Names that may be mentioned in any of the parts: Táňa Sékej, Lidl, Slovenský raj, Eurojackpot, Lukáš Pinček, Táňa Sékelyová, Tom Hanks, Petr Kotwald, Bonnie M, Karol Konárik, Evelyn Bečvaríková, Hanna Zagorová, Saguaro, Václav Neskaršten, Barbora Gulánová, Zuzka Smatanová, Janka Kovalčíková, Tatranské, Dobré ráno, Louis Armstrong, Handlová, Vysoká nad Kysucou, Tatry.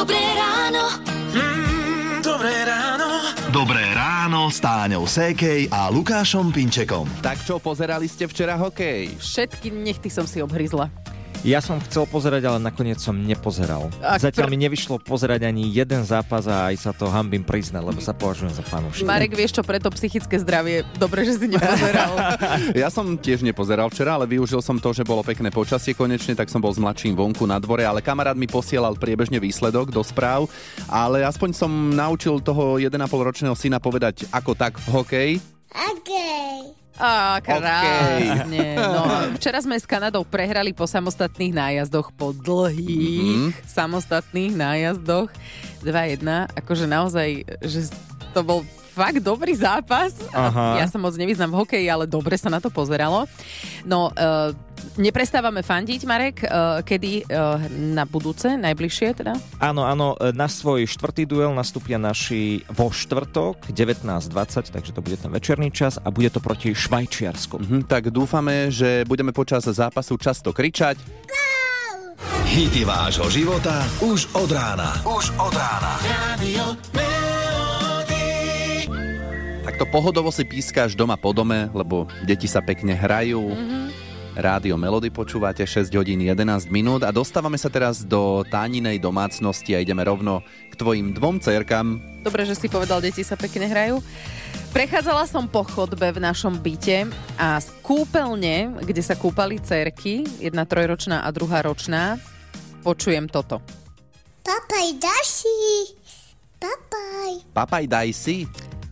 Dobré ráno. Dobré ráno. Dobré ráno s Táňou Sékej a Lukášom Pinčekom. Tak čo, pozerali ste včera hokej? Všetky nechty som si obhryzla. Ja som chcel pozerať, ale nakoniec som nepozeral. Zatiaľ mi nevyšlo pozerať ani jeden zápas a aj sa to hanbím priznať, lebo sa považujem za fanúšika. Marek, vieš čo, preto psychické zdravie. Dobre, že si nepozeral. Ja som tiež nepozeral včera, ale využil som to, že bolo pekné počasie konečne, tak som bol s mladším vonku na dvore, ale kamarát mi posielal priebežne výsledok do správ, ale aspoň som naučil toho 1,5-ročného syna povedať ako tak hokej. Hokej. Á, krásne. Okay. No, včera sme s Kanadou prehrali po samostatných nájazdoch, po dlhých samostatných nájazdoch 2-1. Akože naozaj, že to bol fakt dobrý zápas. Aha. Ja sa moc nevyznám v hokeji, ale dobre sa na to pozeralo. No, neprestávame fandiť, Marek, kedy na budúce, najbližšie teda? Áno, na svoj štvrtý duel nastúpia naši vo štvrtok 19:20, takže to bude ten večerný čas a bude to proti Švajčiarsku. Tak dúfame, že budeme počas zápasu často kričať. Go! Hity vášho života už od rána. Už od rána. Radio Takto pohodovo si pískáš doma po dome, lebo deti sa pekne hrajú. Mm-hmm. Rádio Melody počúvate 6:11 a dostávame sa teraz do Táninej domácnosti a ideme rovno k tvojim dvom dcérkam. Dobre, že si povedal, deti sa pekne hrajú. Prechádzala som po chodbe v našom byte a z kúpeľne, kde sa kúpali dcérky, jedna 3-ročná a druhá ročná, počujem toto. Papaj, daj si! Papaj! Papaj, daj si!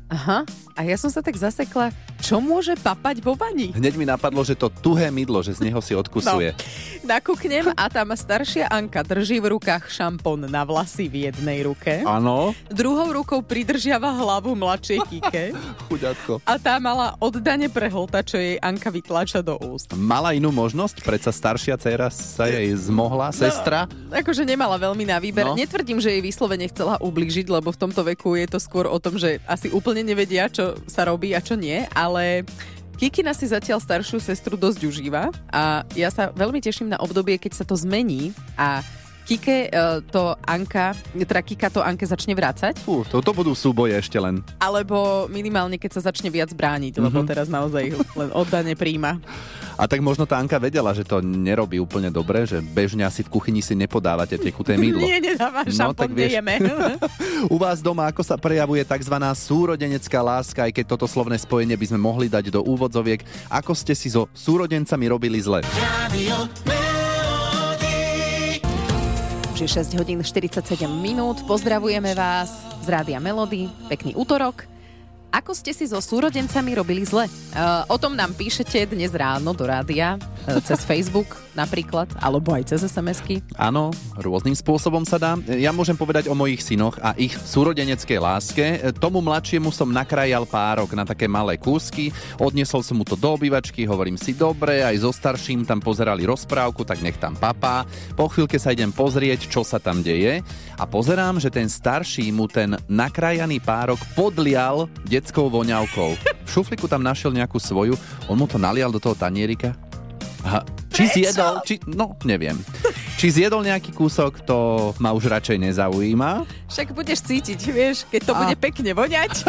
Aha, a ja som sa tak zasekla, čo môže papať vo vani? Hneď mi napadlo, že to tuhé mydlo, že z neho si odkusuje. No. Nakúknem a tam staršia Anka drží v rukách šampón na vlasy v jednej ruke. Áno. Druhou rukou pridržiava hlavu mladšej Kike. Chuďatko. A tá mala oddane prehlta, čo jej Anka vytláča do úst. Mala inú možnosť? Predsa staršia dcéra sa jej zmohla, sestra? Akože nemala veľmi na výber. No. Netvrdím, že jej vyslovene chcela ublížiť, lebo v tomto veku je to skôr o tom, že asi úplne nevedia, čo sa robí a čo nie, ale Kikina si zatiaľ staršiu sestru dosť užíva a ja sa veľmi teším na obdobie, keď sa to zmení a Kika to Anke začne vrácať. To budú súboje ešte len. Alebo minimálne, keď sa začne viac brániť, lebo teraz naozaj len oddane príjma. A tak možno tá Anka vedela, že to nerobí úplne dobre, že bežne asi v kuchyni si nepodávate tekuté mydlo. Nie, nedávam, šampón nejeme. U vás doma, ako sa prejavuje tzv. Súrodenecká láska, aj keď toto slovné spojenie by sme mohli dať do úvodzoviek, ako ste si so súrodencami robili zle. 6:47. Pozdravujeme vás z Rádia Melody. Pekný útorok. Ako ste si so súrodencami robili zle? O tom nám píšete dnes ráno do rádia, cez Facebook napríklad, alebo aj cez SMS-ky. Áno, rôznym spôsobom sa dá. Ja môžem povedať o mojich synoch a ich súrodeneckej láske. Tomu mladšiemu som nakrajal párok na také malé kúsky, odniesol som mu to do obývačky, hovorím si dobre, aj so starším tam pozerali rozprávku, tak nech tam papá. Po chvíľke sa idem pozrieť, čo sa tam deje a pozerám, že ten starší mu ten nakrajaný párok podlial detskou voňavkou. V šufliku tam našiel nejakú svoju, on mu to nalial do toho tanierika. Aha. Neviem. Či zjedol nejaký kúsok, to ma už radšej nezaujíma. Však budeš cítiť, vieš, keď to bude pekne voňať,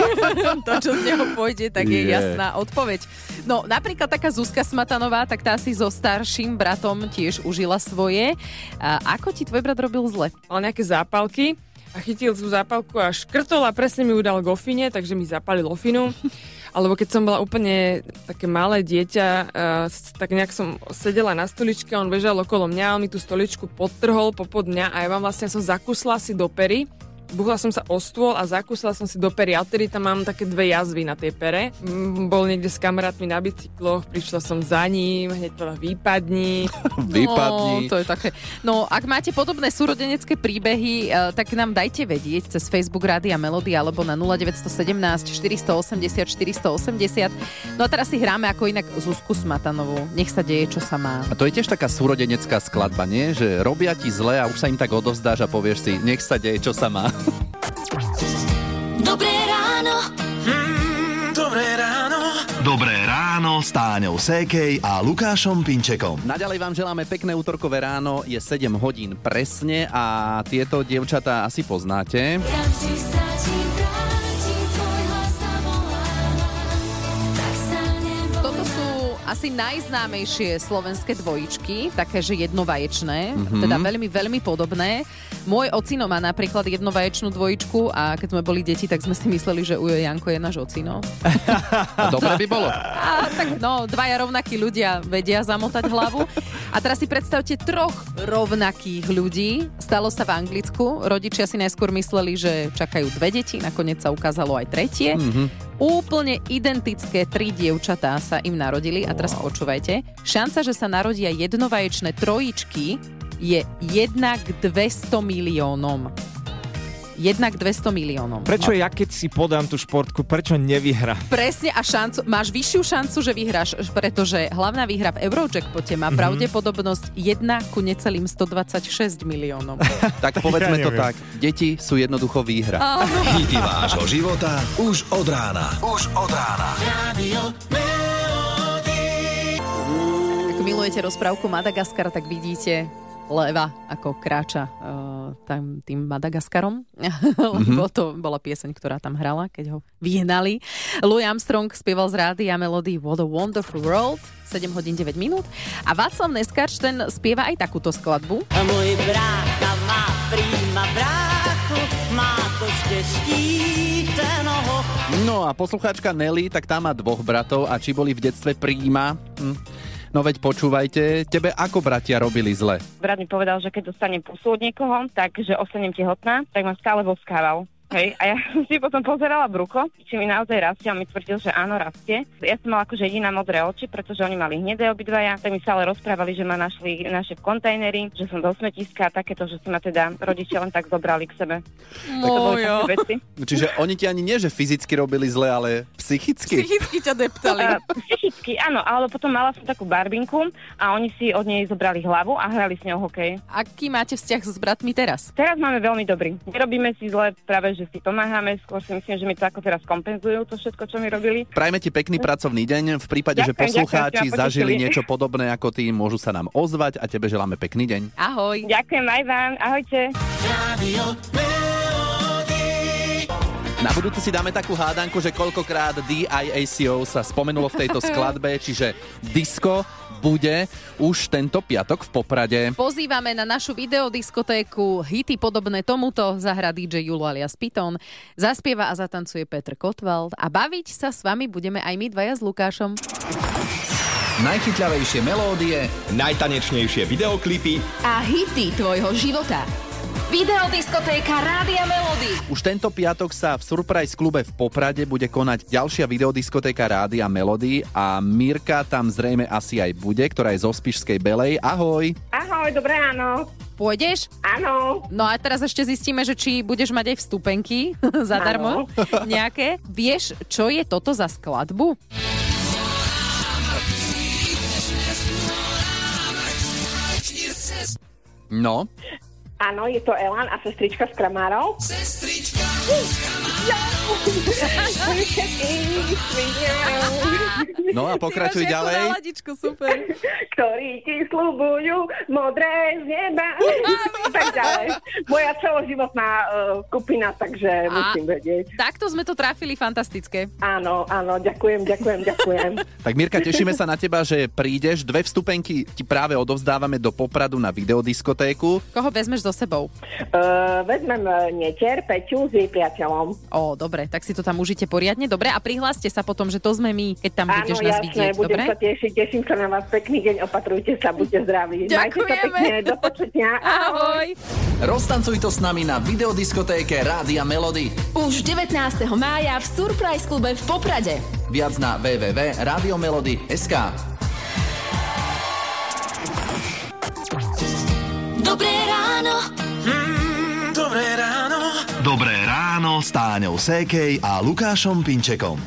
to, čo z neho pôjde, tak je jasná odpoveď. No, napríklad taká Zuzka Smatanová, tak tá si so starším bratom tiež užila svoje. A ako ti tvoj brat robil zle? Mal nejaké zápalky a chytil tú zápalku a škrtol a presne mi ju dal k ofine, takže mi zapálil ofinu. Alebo keď som bola úplne také malé dieťa, tak nejak som sedela na stoličke, on bežal okolo mňa, on mi tú stoličku podtrhol popod mňa a ja som zakúsla si do pery. Buchla som sa o stôl a zakúsla som si do pery. A tedy tam mám také 2 jazvy na tej pere. Bol niekde s kamarátmi na bicykloch, prišla som za ním, hneď povedala Vypadni. No, to je také. No, ak máte podobné súrodenecké príbehy, tak nám dajte vedieť cez Facebook Rádia Melody alebo na 0917 480 480. No a teraz si hráme ako inak Zuzku Smatanovú. Nech sa deje, čo sa má. A to je tiež taká súrodenecká skladba, nie? Že robia ti zle a už sa im tak odovzdáš a povieš si, nech sa deje, čo sa má. Dobré ráno. Dobré ráno. Dobré ráno ráno s Táňou Sékej a Lukášom Pinčekom. Naďalej vám želáme pekné útorkové ráno, je 7 hodín presne a tieto dievčatá asi poznáte. Asi najznámejšie slovenské dvojičky, také, že jednovaječné, teda veľmi, veľmi podobné. Môj ocino má napríklad jednovaječnú dvojičku a keď sme boli deti, tak sme si mysleli, že ujo, Janko je náš ocino. Dobre by bolo. A tak no, dvaja rovnakí ľudia vedia zamotať hlavu. A teraz si predstavte troch rovnakých ľudí. Stalo sa v Anglicku. Rodičia si najskôr mysleli, že čakajú dve deti, nakoniec sa ukázalo aj tretie. Úplne identické tri dievčatá sa im narodili a teraz počúvajte. Šanca, že sa narodia jednovaječné trojičky je 1 k 200 miliónom. 1 k 200 miliónom. Prečo ja, keď si podám tú športku, prečo nevyhrám? Presne a šancu, máš vyššiu šancu, že vyhráš, pretože hlavná výhra v Eurojackpote má pravdepodobnosť 1 ku necelým 126 miliónov. Tak povedzme ja to tak, deti sú jednoducho výhra. Hity vášho života už od rána. Už od rána. Radio Melody. Ak milujete rozprávku Madagaskar, tak vidíte leva, ako kráča tým Madagaskarom, lebo to bola pieseň, ktorá tam hrala, keď ho vyhnali. Louis Armstrong spieval z rádia melódii What a Wonderful World, 7 hodín 9 minút. A Václav Neskaršten spieva aj takúto skladbu. A môj brácha má príma bráchu, má to šťastí tenoho. No a poslucháčka Nelly, tak tá má dvoch bratov a či boli v detstve príma... No veď počúvajte, tebe ako bratia robili zle? Brat mi povedal, že keď dostanem pusu od niekoho, takže ostanem tehotná, tak ma stále boskával. Hej, a ja si potom pozerala brucho, či mi naozaj rastie, a mi tvrdil, že áno, rastie. Ja som mala akože jediná modré oči, pretože oni mali hnedé obidvaja, tak mi sa ale rozprávali, že ma našli v kontajneri, že som do smetiska a takéto, že si ma teda rodičia len tak zobrali k sebe. Mojo. Čiže oni ti ani nie, že fyzicky robili zle, ale psychicky? Psychicky ťa deptali. Psychicky, áno, ale potom mala som takú barbinku a oni si od nej zobrali hlavu a hrali s ňou hokej. Aký máte vzťah s bratmi teraz? Teraz máme veľmi dobrý. Nerobíme si zle, práve že si pomáhame, skôr si myslím, že mi to ako teraz kompenzujú to všetko, čo mi robili. Prajme ti pekný pracovný deň. V prípade, že poslucháči zažili niečo podobné ako ty, môžu sa nám ozvať a tebe želáme pekný deň. Ahoj. Ďakujem aj vám. Ahojte. Na budúce si dáme takú hádanku, že koľkokrát DIACO sa spomenulo v tejto skladbe, čiže disco bude už tento piatok v Poprade. Pozývame na našu videodiskotéku hity podobné tomuto, zahrá DJ Julo alias Pitón, zaspieva a zatancuje Petr Kotwald a baviť sa s vami budeme aj my dvaja s Lukášom. Najchytľavejšie melódie, najtanečnejšie videoklipy a hity tvojho života. Videodiskotéka Rádia Melody. Už tento piatok sa v Surprise klube v Poprade bude konať ďalšia videodiskotéka Rádia Melody a Mirka tam zrejme asi aj bude, ktorá je zo Spišskej Belej. Ahoj. Ahoj, dobré ráno. Pôjdeš? Áno. No a teraz ešte zistíme, že či budeš mať aj vstupenky zadarmo nejaké. Vieš, čo je toto za skladbu? No. Áno, je to Elan a sestrička z Kramárov. Sestrička z Kramárov. No a pokračuj ďalej. Naladičku, super. Ktorí ti sľubujú modré z neba. Tak ďalej. Moja celoživotná skupina, takže musím vedieť. Takto sme to trafili, fantastické. Áno, áno, ďakujem. Tak Mirka, tešíme sa na teba, že prídeš. Dve vstupenky ti práve odovzdávame do Popradu na videodiskotéku. Koho vezmeš so sebou? Vezmem Neter, Peťu s jej priateľom. Ó, dobre, tak si to tam užite poriadne. Dobre, a prihláste sa potom, že to sme my, keď tam budeš nás vidieť. Áno, jasné, budem sa tešiť. Teším sa na vás. Pekný deň, opatrujte sa, buďte zdraví. Ďakujeme. Majte sa pekne, do počutia. Ahoj. Roztancuj to s nami na videodiskotéke Rádia Melody. Už 19. mája v Surprise klube v Poprade. Viac na www.radiomelody.sk. Dobré ráno. Dobré ráno. Dobré ráno s Táňou Sékej a Lukášom Pinčekom.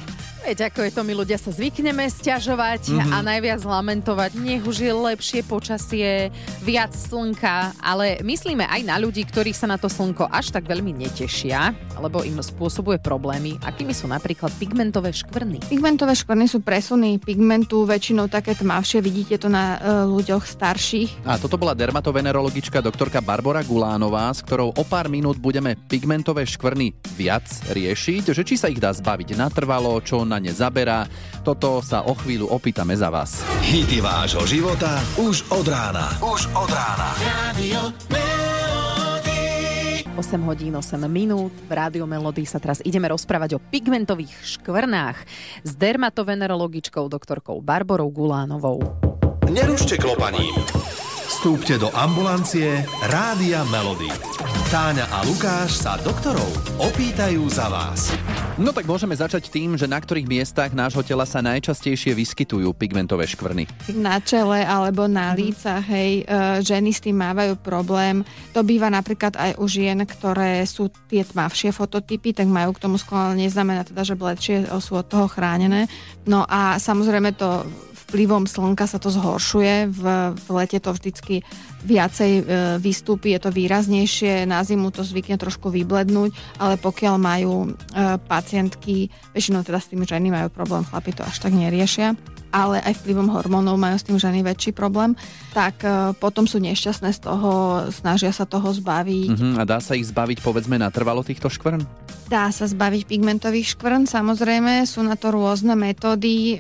veď ako je to, my ľudia sa zvykneme sťažovať a najviac lamentovať, nech už je lepšie počasie, viac slnka, ale myslíme aj na ľudí, ktorých sa na to slnko až tak veľmi netešia, lebo im spôsobuje problémy, akými sú napríklad pigmentové škvrny. Pigmentové škvrny sú presuny pigmentu, väčšinou také tmavšie, vidíte to na ľuďoch starších. A toto bola dermatovenerologička doktorka Barbora Gulánová, s ktorou o pár minút budeme pigmentové škvrny viac riešiť, že či sa ich dá zbaviť natrvalo, čo na ne zaberá. Toto sa o chvíľu opýtame za vás. Hity vášho života už od rána. Už od rána. Rádio Melody. 8 hodín, 8 minút. V Rádiu Melody sa teraz ideme rozprávať o pigmentových škvrnách s dermatovenerologičkou doktorkou Barborou Gulánovou. Nerušte klopaním. Vstúpte do ambulancie Rádia Melody. Táňa a Lukáš sa doktorov opýtajú za vás. No tak môžeme začať tým, že na ktorých miestach nášho tela sa najčastejšie vyskytujú pigmentové škvrny. Na čele alebo na lícach, hej, ženy s tým mávajú problém. To býva napríklad aj u žien, ktoré sú tie tmavšie fototypy, tak majú k tomu skôr, neznamená teda, že bledšie sú od toho chránené. No a samozrejme to vplyvom slnka sa to zhoršuje, v lete to vždycky viacej vystúpi, je to výraznejšie, na zimu to zvykne trošku vyblednúť, ale pokiaľ majú pacientky, väčšinou teda s tým ženy majú problém, chlapi to až tak neriešia, ale aj vplyvom hormónov majú s tým ženy väčší problém, tak potom sú nešťastné z toho, snažia sa toho zbaviť. A dá sa ich zbaviť, povedzme, natrvalo týchto škvrn? Dá sa zbaviť pigmentových škvrn, samozrejme, sú na to rôzne metódy.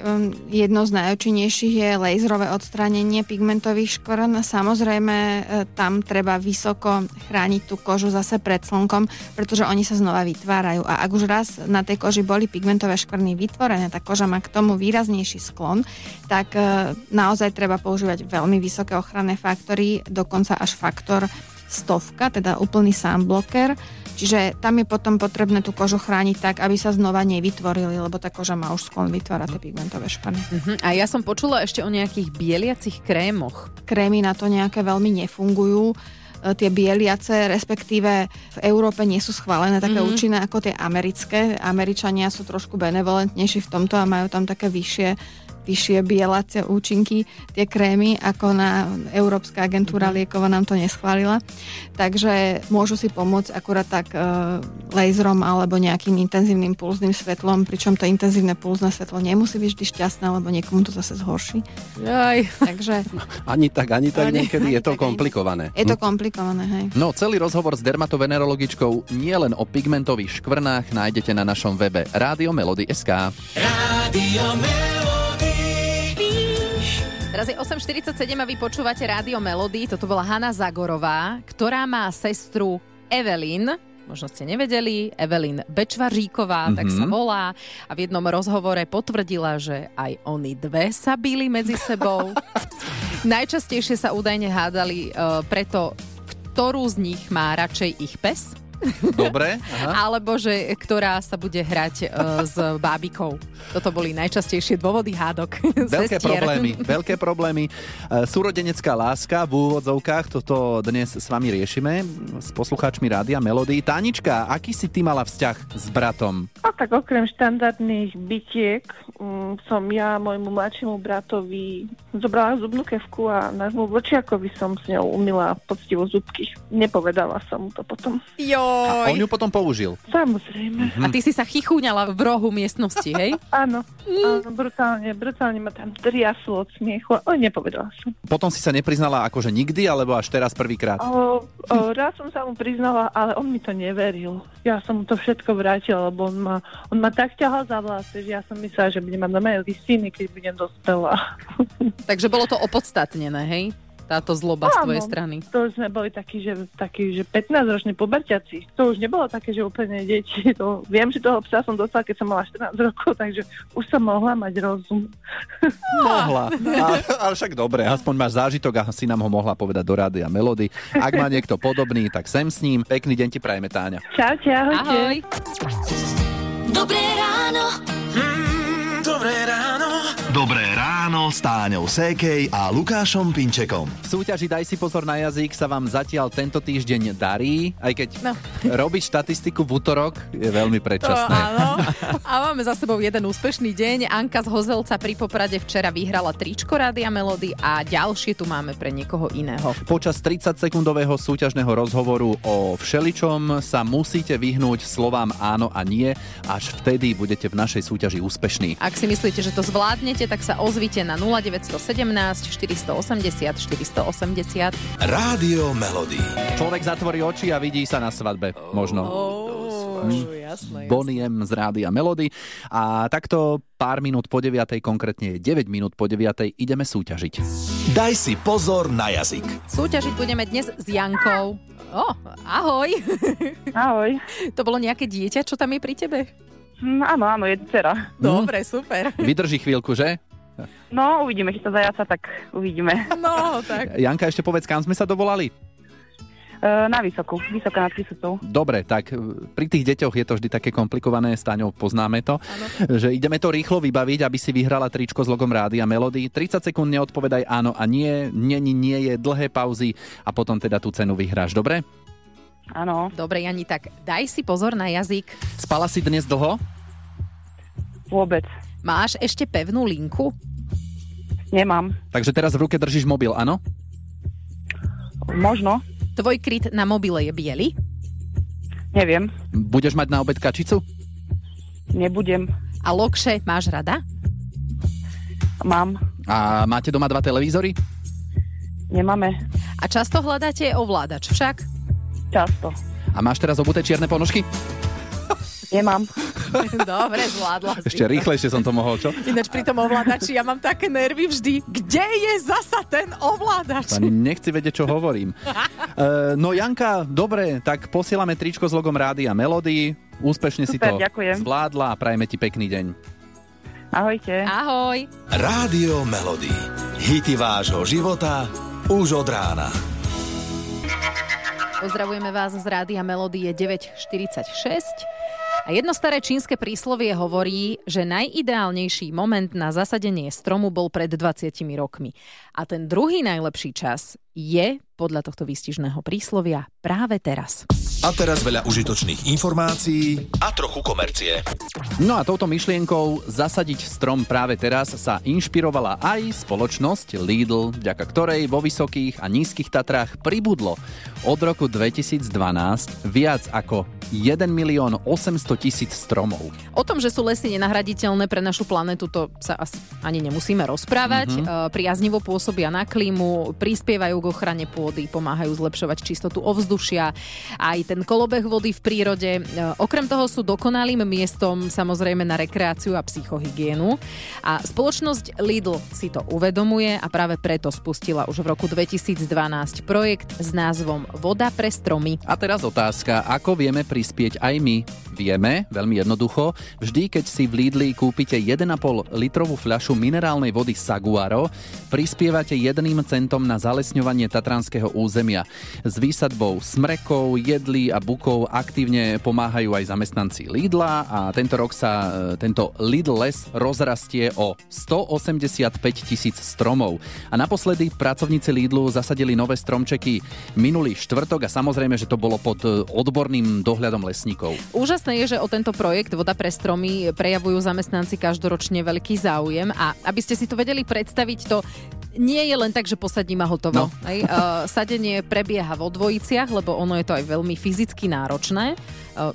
Jedno z najúčinnejších je laserové odstránenie pigmentových škvrn. Samozrejme, tam treba vysoko chrániť tú kožu zase pred slnkom, pretože oni sa znova vytvárajú. A ak už raz na tej koži boli pigmentové škvrny vytvorené, tá koža má k tomu výraznejší sklon, tak naozaj treba používať veľmi vysoké ochranné faktory, dokonca až faktor 100, teda úplný sunblocker. Čiže tam je potom potrebné tú kožu chrániť tak, aby sa znova nevytvorili, lebo tá koža má už sklon vytvárať tie pigmentové škvrny. A ja som počula ešte o nejakých bieliacich krémoch. Krémy na to nejaké veľmi nefungujú. Tie bieliace, respektíve v Európe nie sú schválené také účinné ako tie americké. Američania sú trošku benevolentnejší v tomto a majú tam také vyššie bielacie účinky, tie krémy, ako na Európska agentúra liekova nám to neschválila. Takže môžu si pomôcť akurát tak laserom alebo nejakým intenzívnym pulzným svetlom, pričom to intenzívne pulzné svetlo nemusí byť vždy šťastné, lebo niekomu to zase zhorší. Aj. Takže Ani tak niekedy je to komplikované. Je to komplikované, hej. No, celý rozhovor s dermatovenerologičkou nielen o pigmentových škvrnách nájdete na našom webe radiomelody.sk. Teraz je 8.47 a vy počúvate Rádio Melody. Toto bola Hanna Zagorová, ktorá má sestru Evelyn. Možno ste nevedeli, Evelyn Bečvaríková, tak sa volá. A v jednom rozhovore potvrdila, že aj oni dve sa bili medzi sebou. Najčastejšie sa údajne hádali preto, ktorú z nich má radšej ich pes. Dobre. Aha. Alebo že ktorá sa bude hrať s bábikou. Toto boli najčastejšie dôvody hádok. Veľké problémy. Súrodenecká láska v úvodzovkách, toto dnes s vami riešime s poslucháčmi Rádia Melody. Tánička, aký si ty mala vzťah s bratom? A tak okrem štandardných bitiek som ja môjmu mladšiemu bratovi zobrala zubnú kevku a nášmu vlčiakovi som s ňou umila poctivo zubky. Nepovedala som mu to potom. Jo. A on ju potom použil. Samozrejme. A ty si sa chichúňala v rohu miestnosti, hej? Áno, brutálne ma tam triaslo od smiechu. O, nepovedala som. Potom si sa nepriznala akože nikdy, alebo až teraz prvýkrát? Raz som sa mu priznala, ale on mi to neveril. Ja som mu to všetko vrátila, lebo on ma tak ťahal za vlasy, že ja som myslela, že budem mať normálne listiny, keď budem dospelá. Takže bolo to opodstatnené, hej? Táto zloba z tvojej strany. To už sme boli takí, že 15-roční puberťaci. To už nebolo také, že úplne deti. To, viem, že toho psa som dostala, keď som mala 14 rokov, takže už som mohla mať rozum. Mohla. Ale však dobre, aspoň máš zážitok a si nám ho mohla povedať do Rádia Melody. Ak má niekto podobný, tak sem s ním. Pekný deň ti prajeme, Táňa. Čaute, ahojte. Ahoj. Dobré ráno. Dobré ráno. Dobré ráno s Táňou Sékej a Lukášom Pinčekom. V súťaži Daj si pozor na jazyk sa vám zatiaľ tento týždeň darí, aj keď robiť štatistiku v útorok je veľmi predčasné. Áno. A máme za sebou jeden úspešný deň. Anka z Hozelca pri Poprade včera vyhrala tričko Rádia Melody a ďalšie tu máme pre niekoho iného. Počas 30-sekundového súťažného rozhovoru o všeličom sa musíte vyhnúť slovám áno a nie, až vtedy budete v našej súťaži úspešní. Ak si myslíte, že to zvládnete, tak sa ozvite na 0917 480 480. Rádio Melody. Človek zatvorí oči a vidí sa na svadbe. Možno. Bonnie M z Rádia Melody. A takto pár minút po 9, konkrétne 9 minút po 9, ideme súťažiť. Daj si pozor na jazyk. Súťažiť budeme dnes s Jankou. Ahoj. Ahoj. To bolo nejaké dieťa, čo tam je pri tebe? Áno, je dcera. Dobre, super. Vydrží chvíľku, že? No, uvidíme, keď to zajaca, tak uvidíme. No, tak. Janka, ešte povedz, kam sme sa dovolali? Na Vysokú, Vysoká nad Kysucou. Dobre, tak pri tých deťoch je to vždy také komplikované, s Táňou poznáme to, ano. Že ideme to rýchlo vybaviť, aby si vyhrala tričko s logom Rádia Melody. 30 sekúnd neodpovedaj áno a nie, nie je dlhé pauzy a potom teda tú cenu vyhráš, dobre? Áno. Dobre, Jani, tak daj si pozor na jazyk. Spala si dnes dlho? Vôbec. Máš ešte pevnú linku? Nemám. Takže teraz v ruke držíš mobil, áno? Možno. Tvoj kryt na mobile je biely? Neviem. Budeš mať na obed kačicu? Nebudem. A lokše máš rada? Mám. A máte doma 2 televízory? Nemáme. A často hľadáte ovládač však? Často. A máš teraz obuté čierne ponožky? Nemám. Dobre, zvládla si. Ešte rýchlejšie som to mohol, čo? Ináč pri tom ovládači, ja mám také nervy vždy. Kde je zasa ten ovládač? Pani, nechci vedieť, čo hovorím. No Janka, dobre, tak posielame tričko s logom Rádia Melody. Úspešne super, si to zvládla a prajeme ti pekný deň. Ahojte. Ahoj. Rádio Melody. Hity vášho života už od rána. Pozdravujeme vás z Rádia Melody, je 9:46 a jedno staré čínske príslovie hovorí, že najideálnejší moment na zasadenie stromu bol pred 20 rokmi. A ten druhý najlepší čas je, podľa tohto výstižného príslovia, práve teraz. A teraz veľa užitočných informácií a trochu komercie. No a touto myšlienkou zasadiť strom práve teraz sa inšpirovala aj spoločnosť Lidl, vďaka ktorej vo Vysokých a Nízkych Tatrách pribudlo od roku 2012 viac ako 1,800,000 stromov. O tom, že sú lesy nenahraditeľné pre našu planetu, to sa ani nemusíme rozprávať. Priaznivo pôsobia na klímu, prispievajú k ochrane pôdy, pomáhajú zlepšovať čistotu ovzdušia, aj ten kolobeh vody v prírode. Okrem toho sú dokonalým miestom samozrejme na rekreáciu a psychohygienu. A spoločnosť Lidl si to uvedomuje a práve preto spustila už v roku 2012 projekt s názvom Voda pre stromy. A teraz otázka, ako vieme prispieť aj my? Vieme, veľmi jednoducho, vždy keď si v Lidli kúpite 1,5 litrovú fľašu minerálnej vody Saguaro, prispievate 1 centom na zalesňovanie tatranského územia. S výsadbou smrekov, jedlí a bukov aktívne pomáhajú aj zamestnanci Lidla a tento rok sa tento Lidl les rozrastie o 185,000 stromov. A naposledy pracovníci Lidlu zasadili nové stromčeky minulý štvrtok a samozrejme, že to bolo pod odborným dohľadom lesníkov. Úžasné je, že o tento projekt Voda pre stromy prejavujú zamestnanci každoročne veľký záujem a aby ste si to vedeli predstaviť, to nie je len tak, že posadím a hotovo. No. Sadenie prebieha vo dvojiciach, lebo ono je to aj veľmi fyzicky náročné.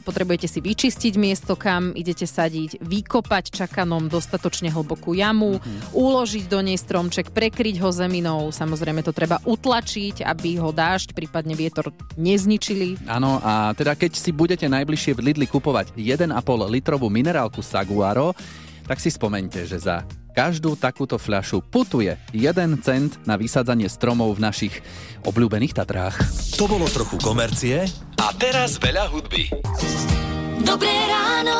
Potrebujete si vyčistiť miesto, kam idete sadiť, vykopať čakanom dostatočne hlbokú jamu, uložiť do nej stromček, prekryť ho zeminou. Samozrejme to treba utlačiť, aby ho dážď, prípadne vietor nezničili. Áno, a teda keď si budete najbližšie v Lidli kupovať 1,5 litrovú minerálku Saguaro, tak si spomeňte, že za každú takúto fľašu putuje 1 cent na vysadzanie stromov v našich obľúbených Tatrách. To bolo trochu komercie a teraz veľa hudby. Dobré ráno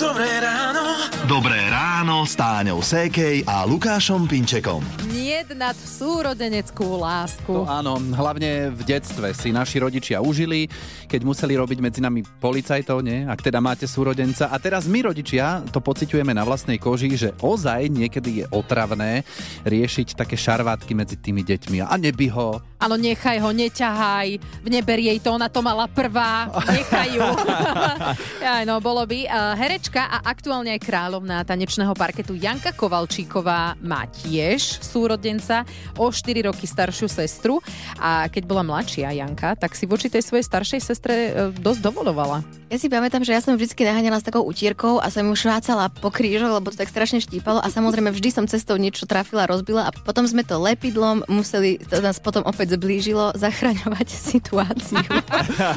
Dobré ráno. Dobré ráno s Táňou Sékej a Lukášom Pinčekom. Niet nad súrodeneckú lásku. To áno, hlavne v detstve si naši rodičia užili, keď museli robiť medzi nami policajtov, nie? Ak teda máte súrodenca. A teraz my rodičia to pociťujeme na vlastnej koži, že ozaj niekedy je otravné riešiť také šarvátky medzi tými deťmi. A neby ho. Áno, nechaj ho, neťahaj, neber jej to, ona to mala prvá, nechaj ju. Aj no, bolo by. Herečka a aktuálne aj kráľovná tanečného parketu Janka Kovalčíková má tiež súrodenca, o 4 roky staršiu sestru, a keď bola mladšia Janka, tak si voči tej svojej staršej sestre dosť dovolovala. Ja si pamätám, že ja som vždycky naháňala s takou utierkou a som ju švácala po krížoch, lebo to tak strašne štípalo, a samozrejme vždy som cestou niečo trafila, rozbila, a potom sme to lepidlom museli, to nás potom opäť zblížilo, zachraňovať situáciu.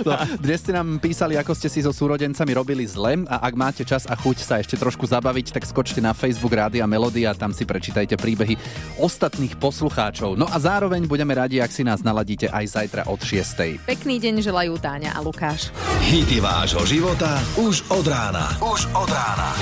No, dnes ste nám písali, ako ste si so súrodencami robili zle, a ak máte čas a chuť sa ešte trošku zabaviť, tak skočte na Facebook Rádia Melódia a tam si prečítajte príbehy ostatných poslucháčov. No a zároveň budeme radi, ak si nás naladíte aj zajtra od 6:00. Pekný deň želajú Táňa a Lukáš. Hity vášho života už od rána. Už od rána.